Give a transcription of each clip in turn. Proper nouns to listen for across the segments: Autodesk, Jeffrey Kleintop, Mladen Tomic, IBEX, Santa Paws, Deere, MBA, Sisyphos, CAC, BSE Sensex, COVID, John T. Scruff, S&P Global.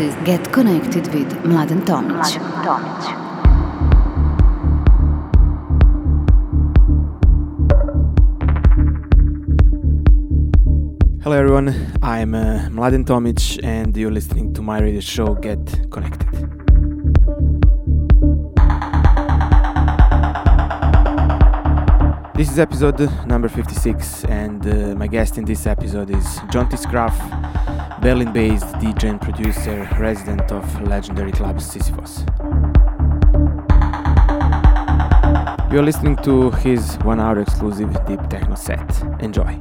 is Get Connected with Mladen Tomic. Hello everyone, I'm Mladen Tomic and you're listening to my radio show Get Connected. This is episode number 56 and my guest in this episode is John T. Scruff, Berlin-based DJ and producer, resident of legendary club Sisyphos. You're listening to his 1-hour exclusive deep techno set. Enjoy.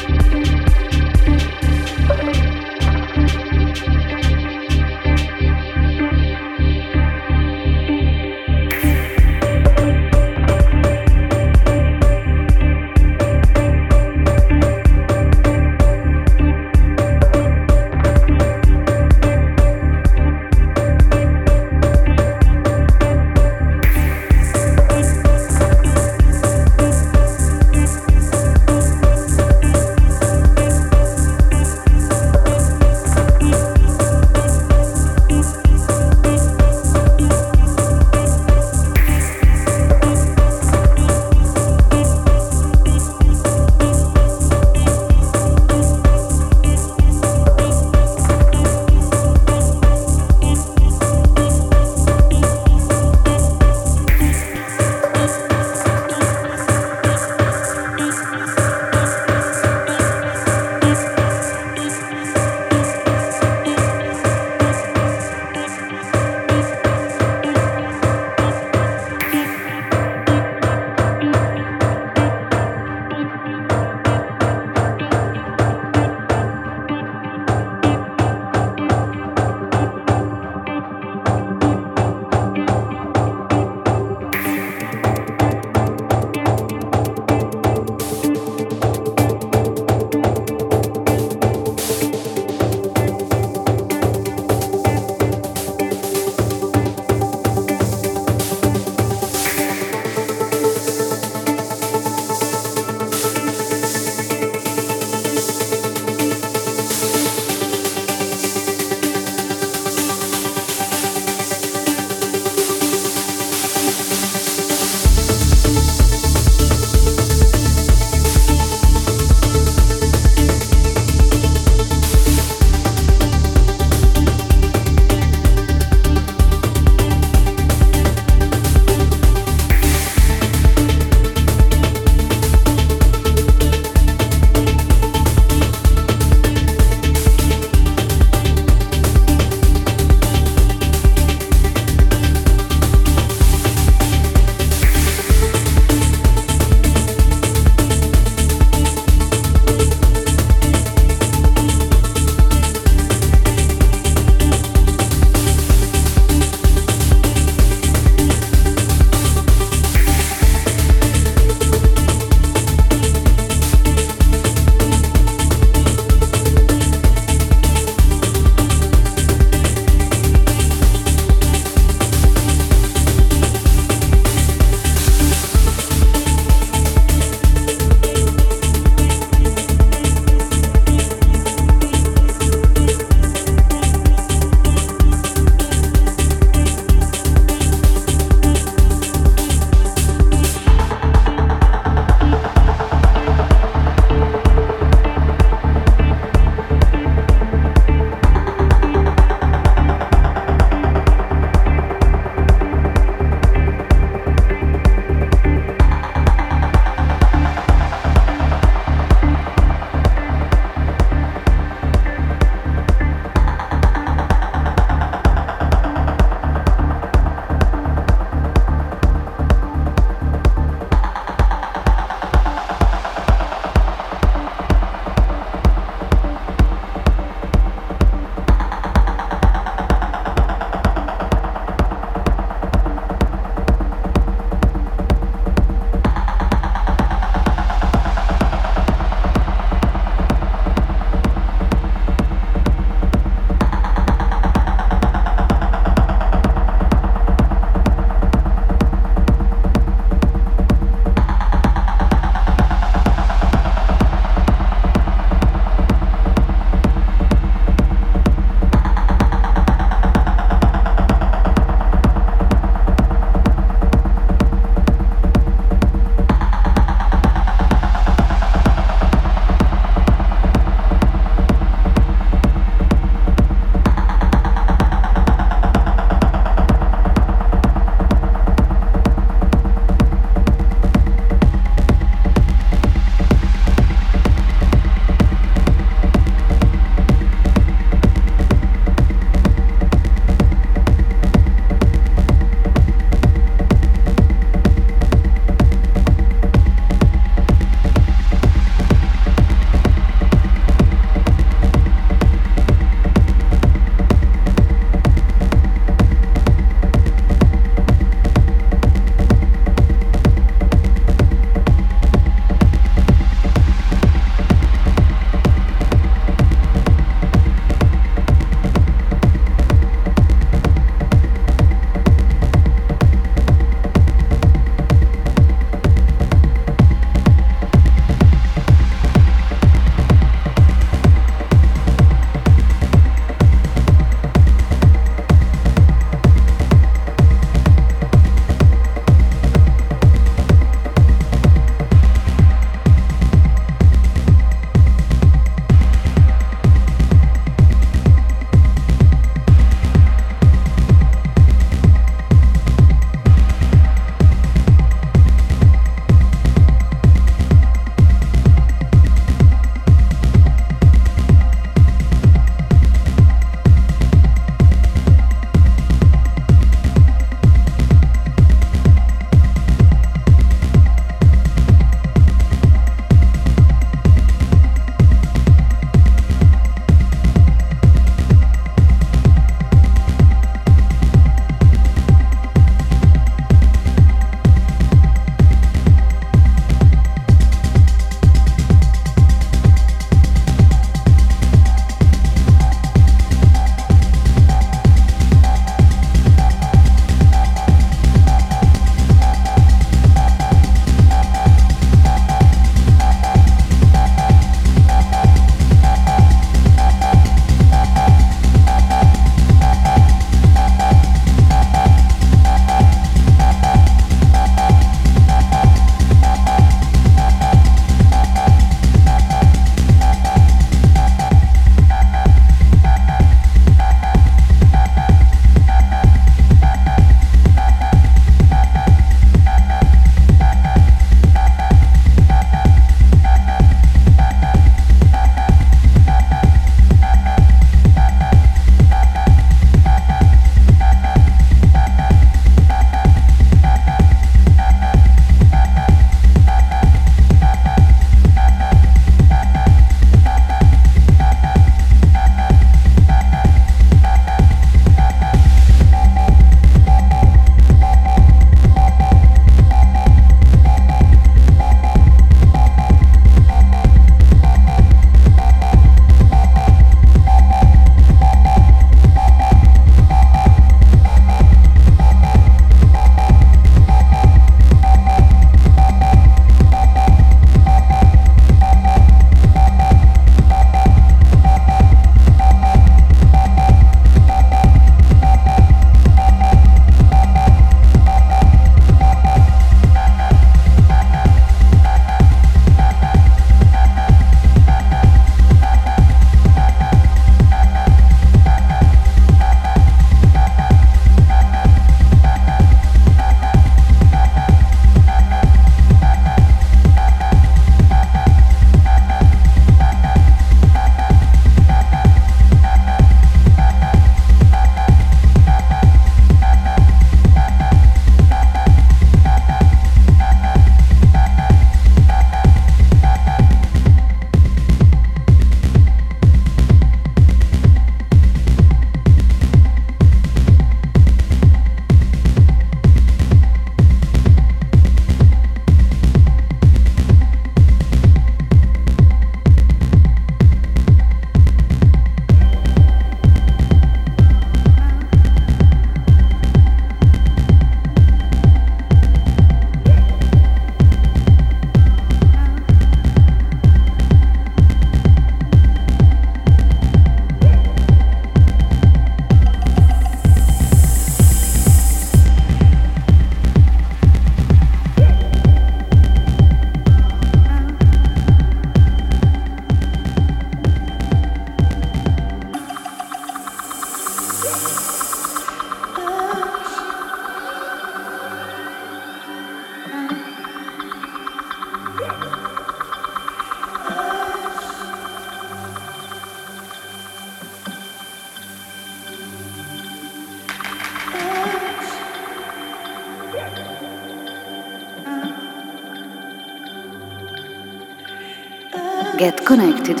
Get connected.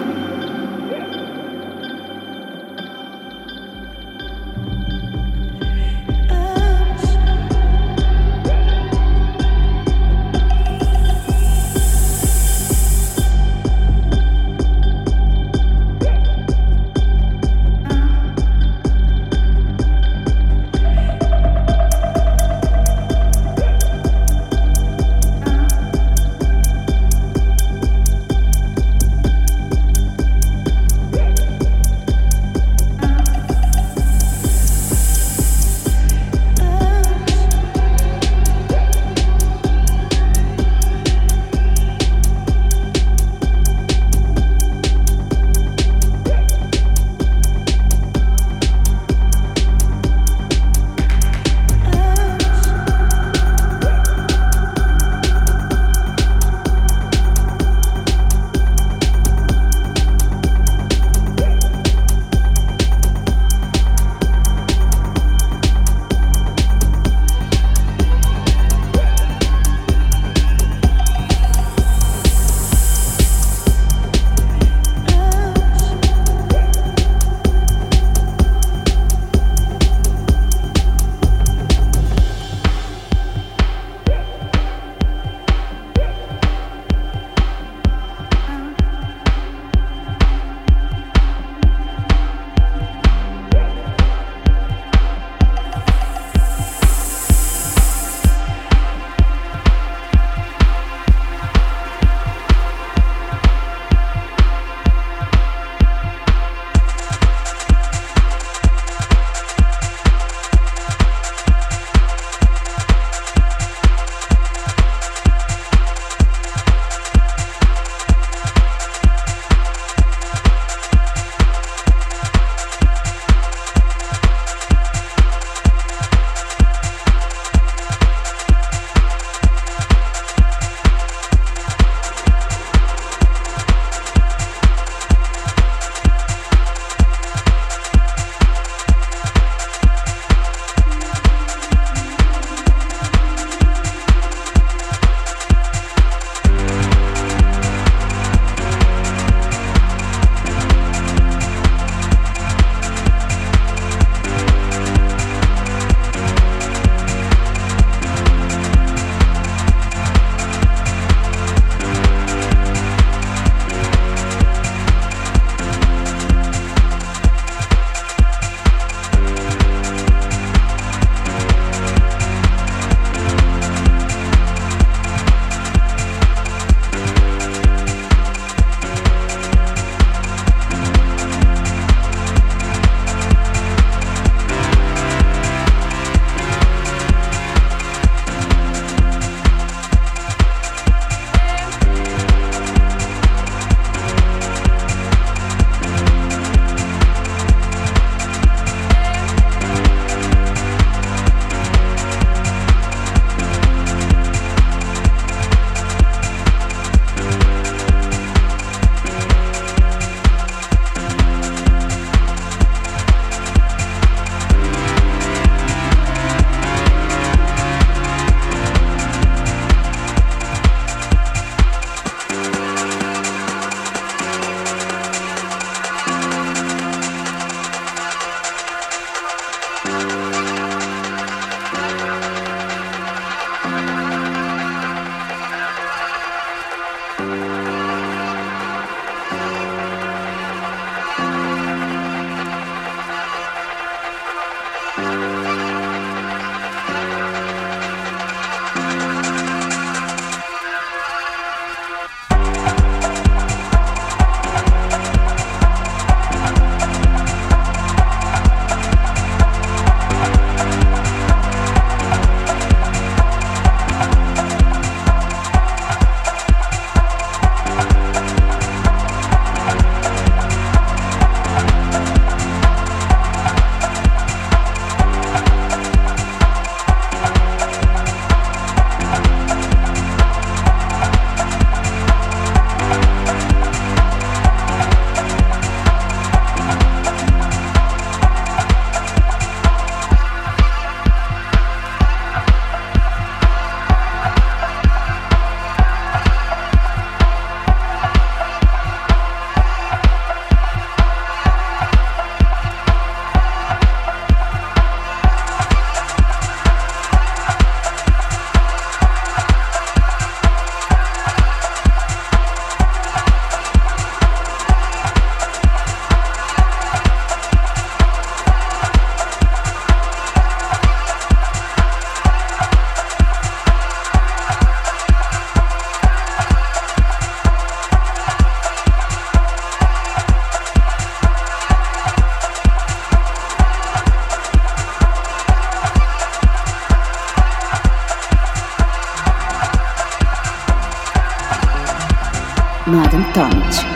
Mladen Tomic.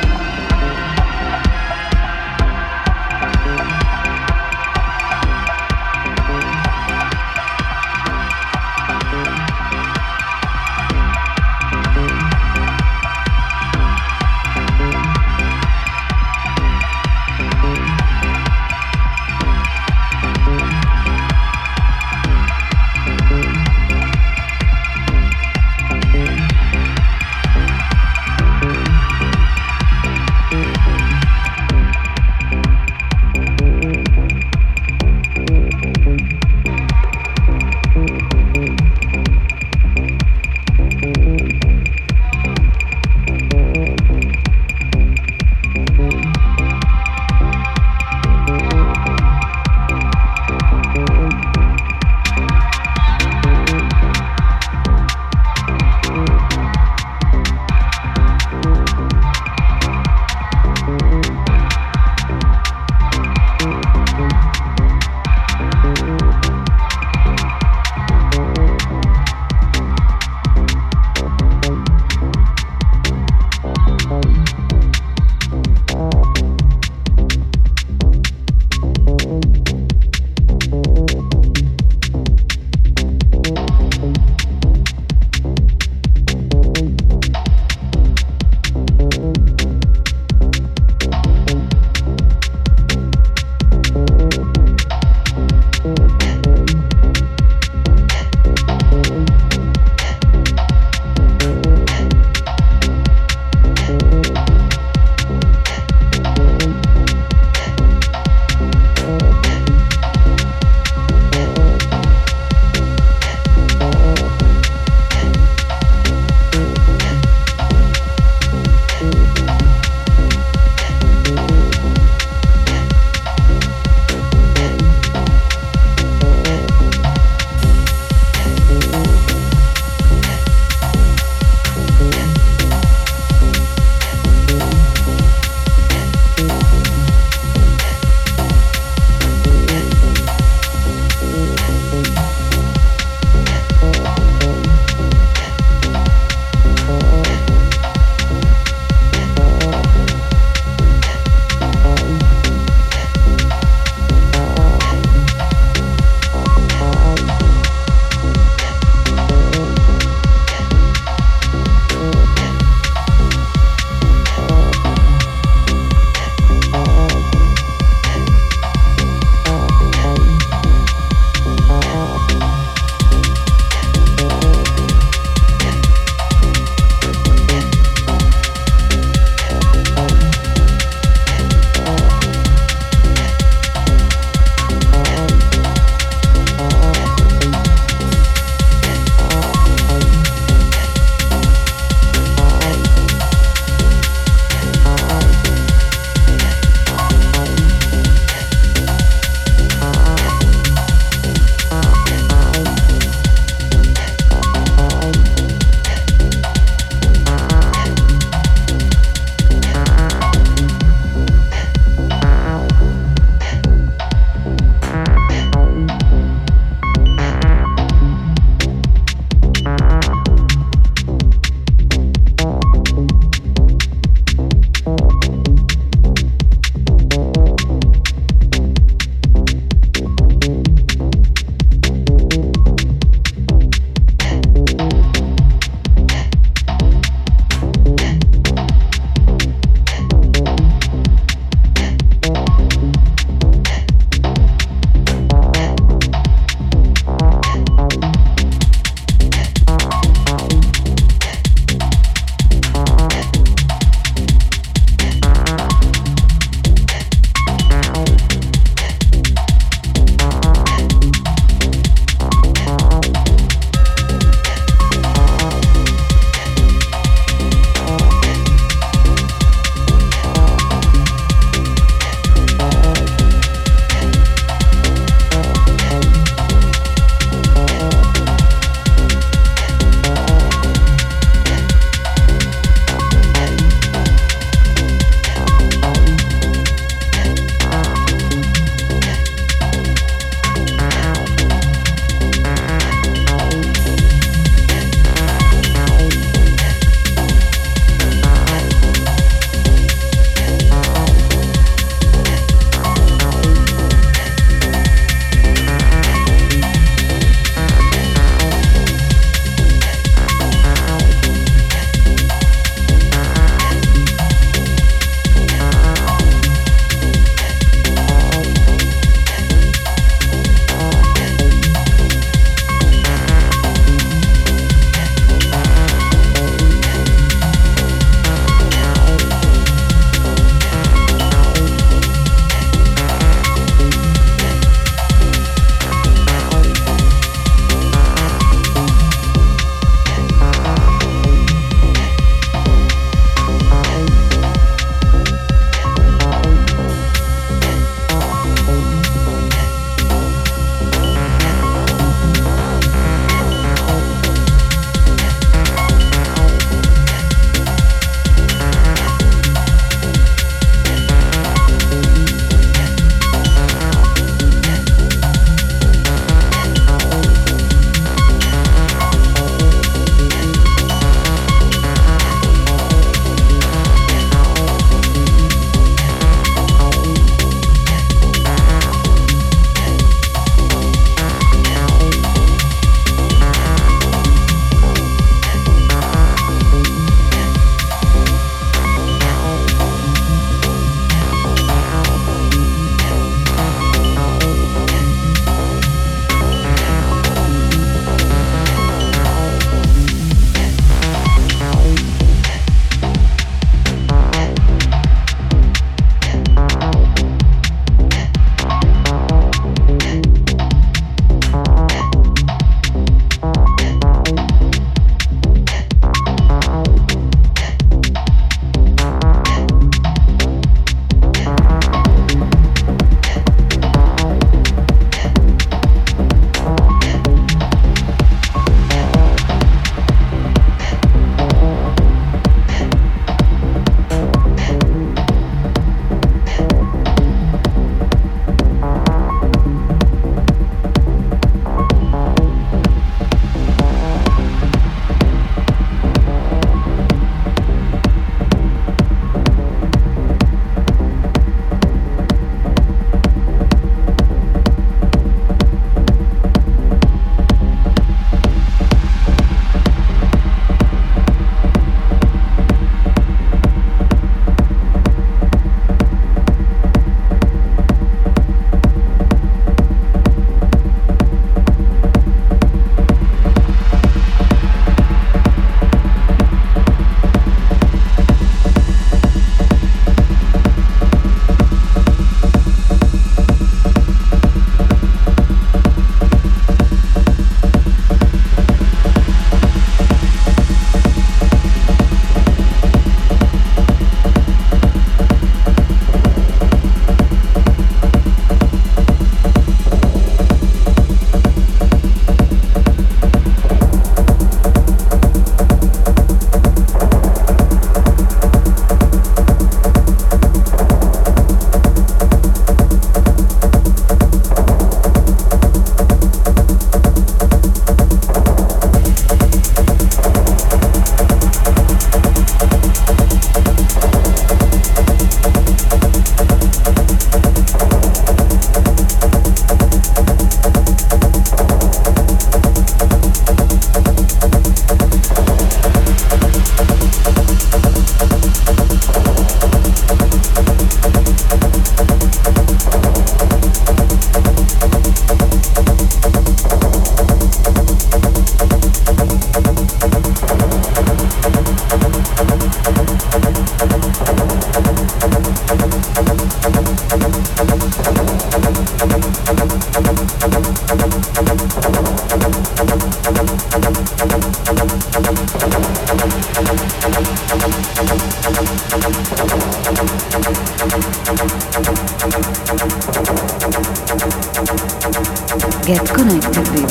Get connected with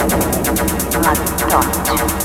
Mladen Tomic.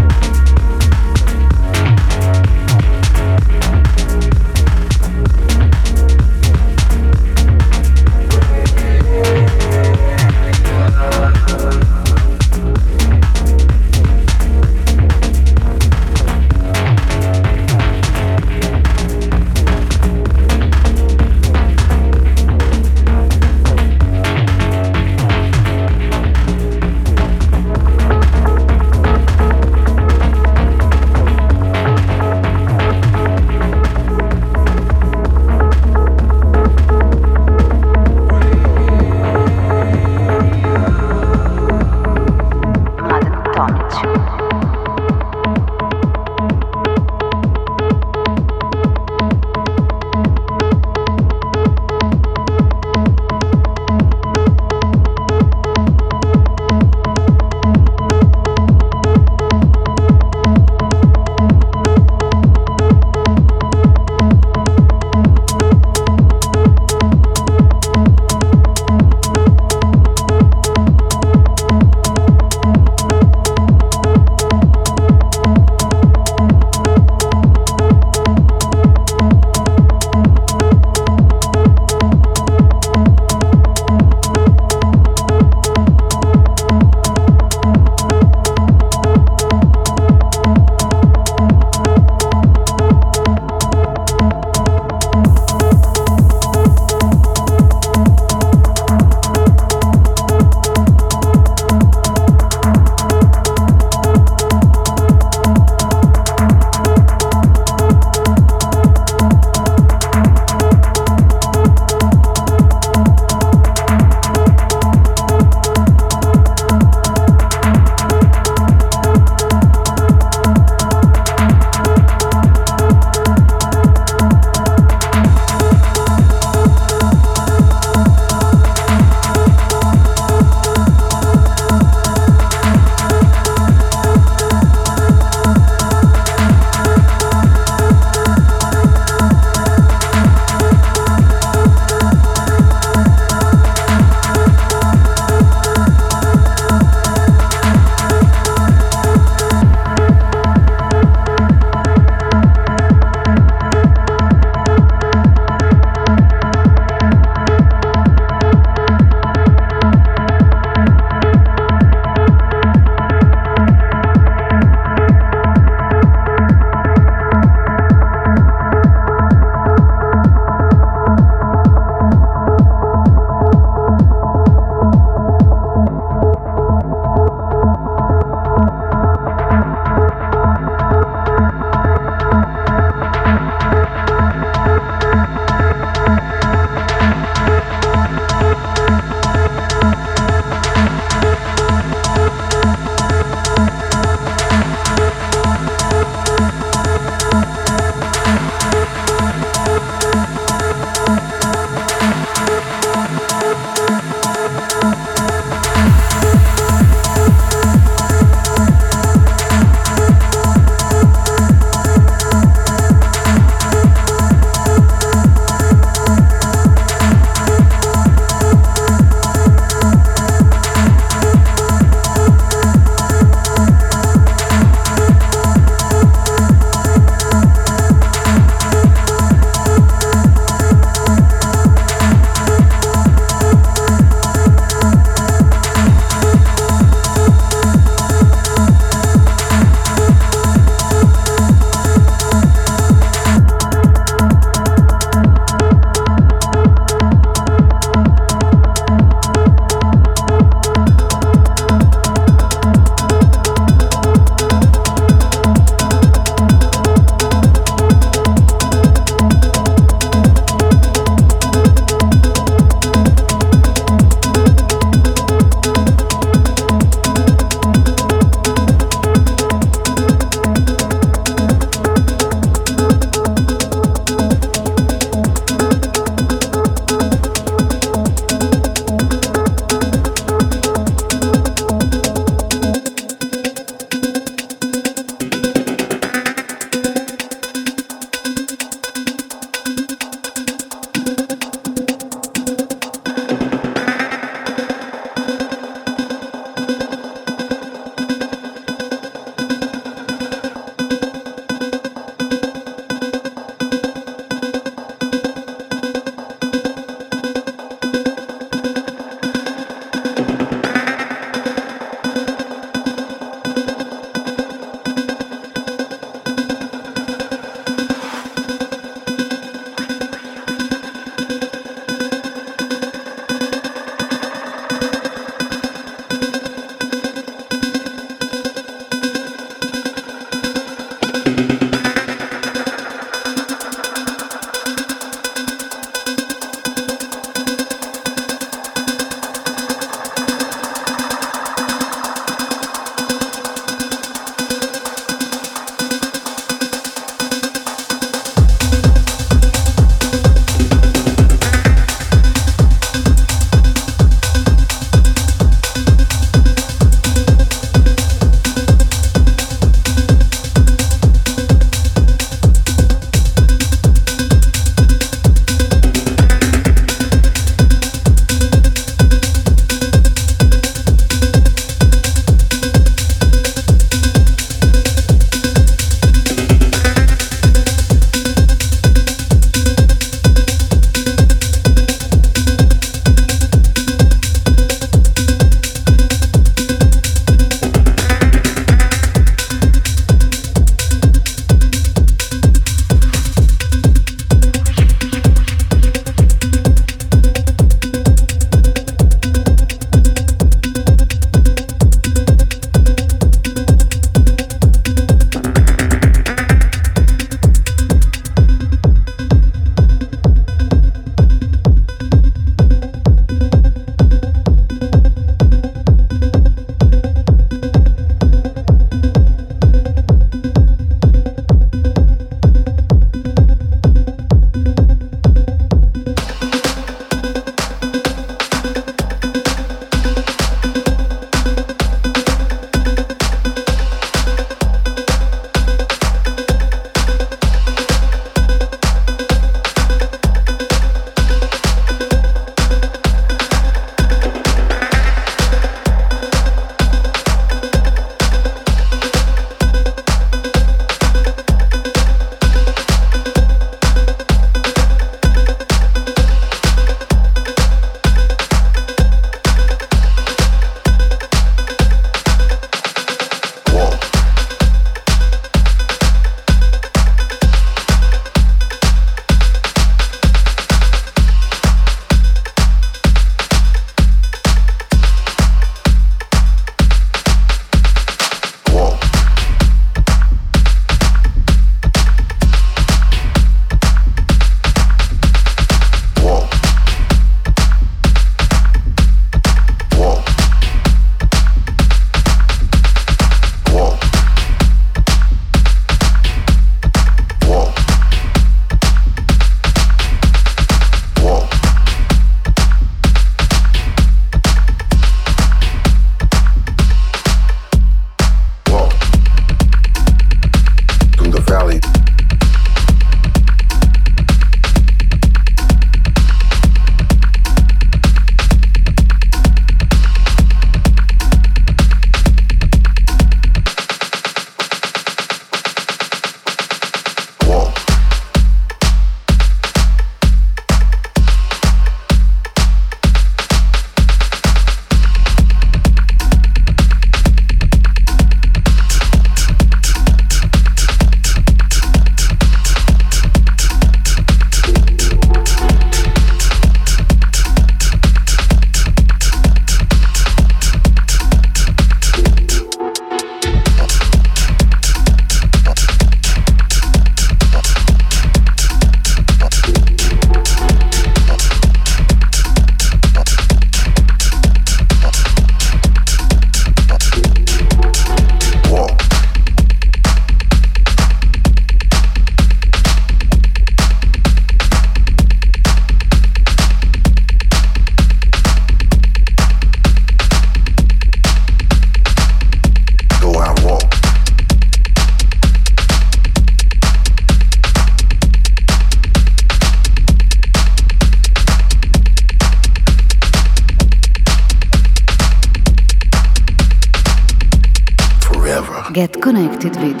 Get connected with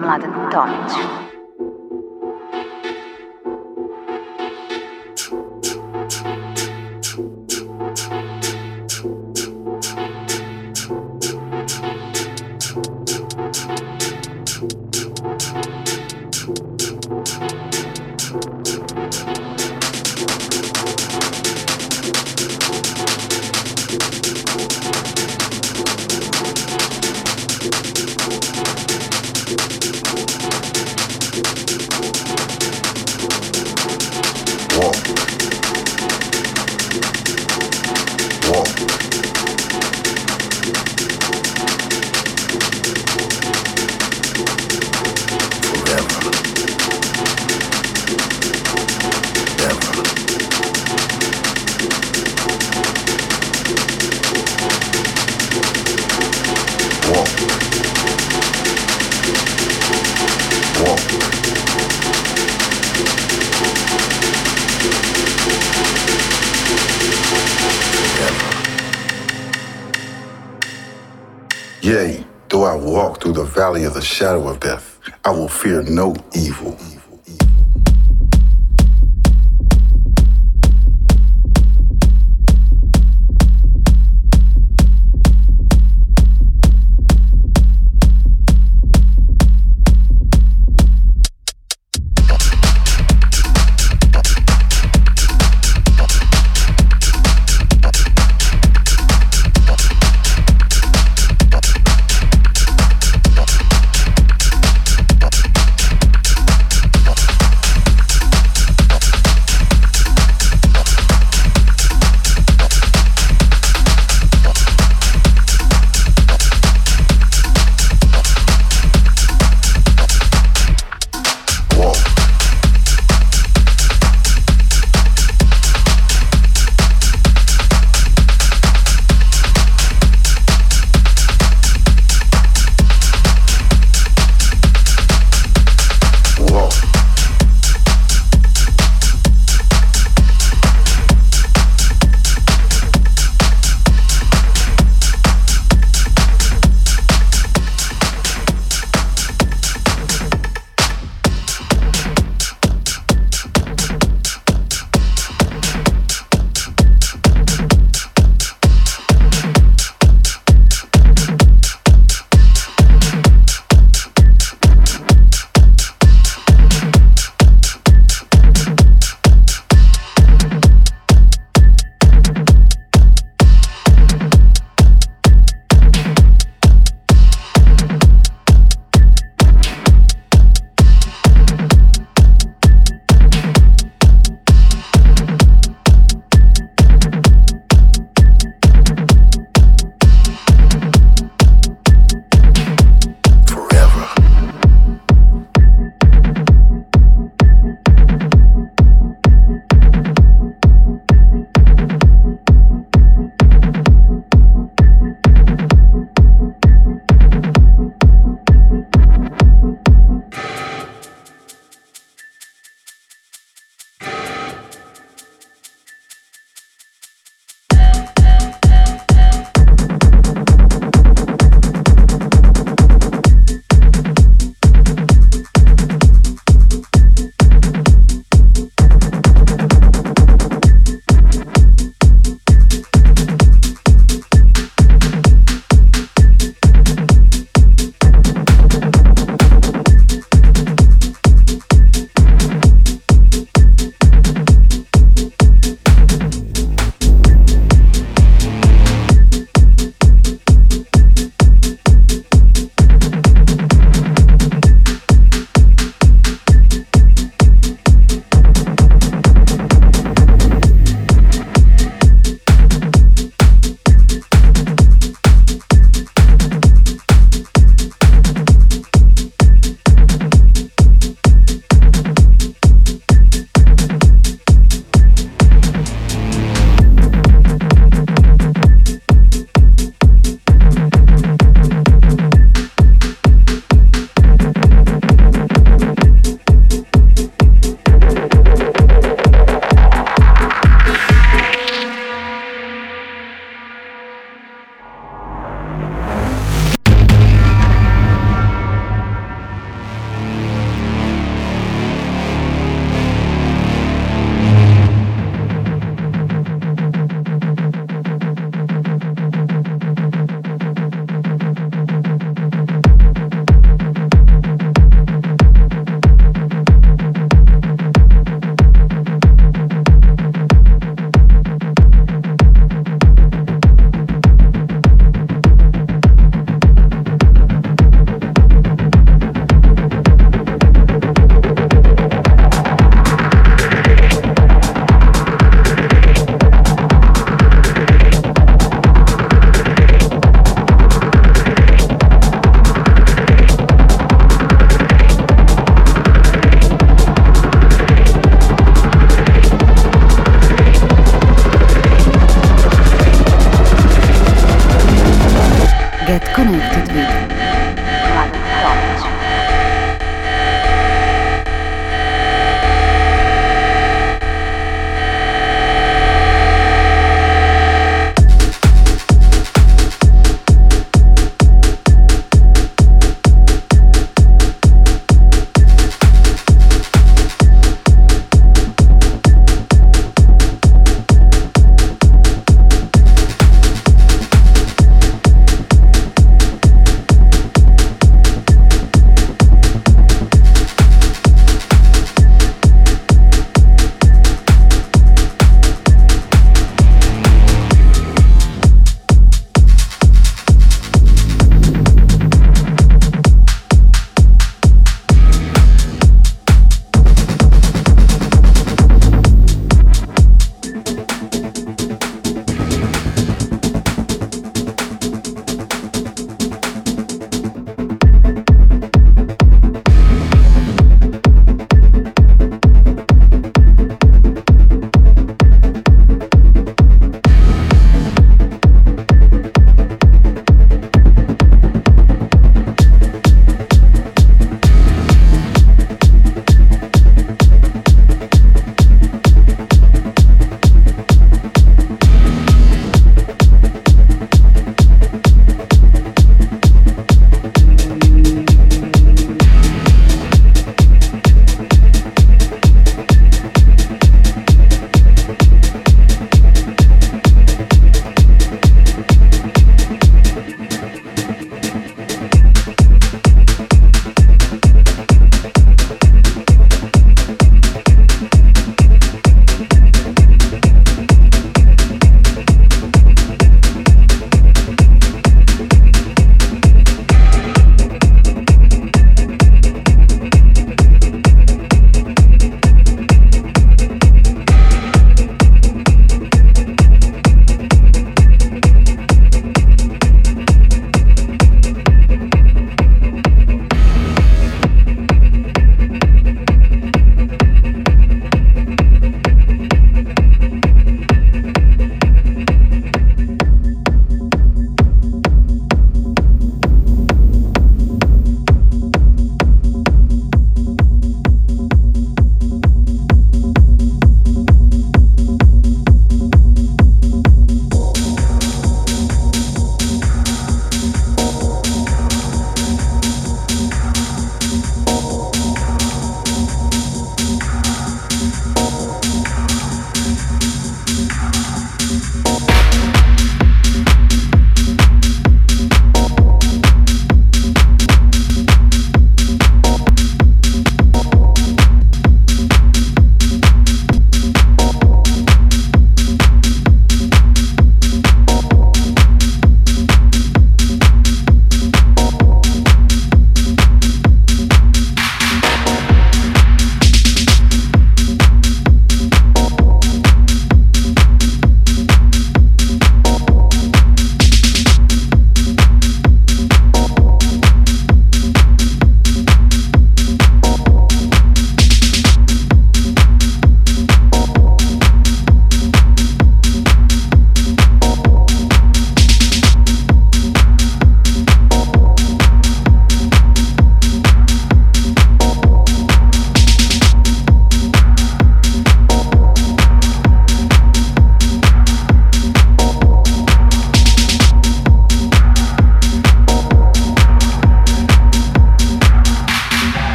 Mladen Tomic. Yea, though I walk through the valley of the shadow of death, I will fear no evil.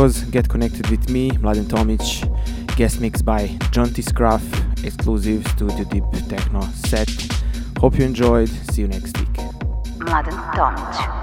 was Get Connected with me, Mladen Tomic, guest mix by John T. Scruff, exclusive Studio Deep Techno set. Hope you enjoyed. See you next week. Mladen Tomic.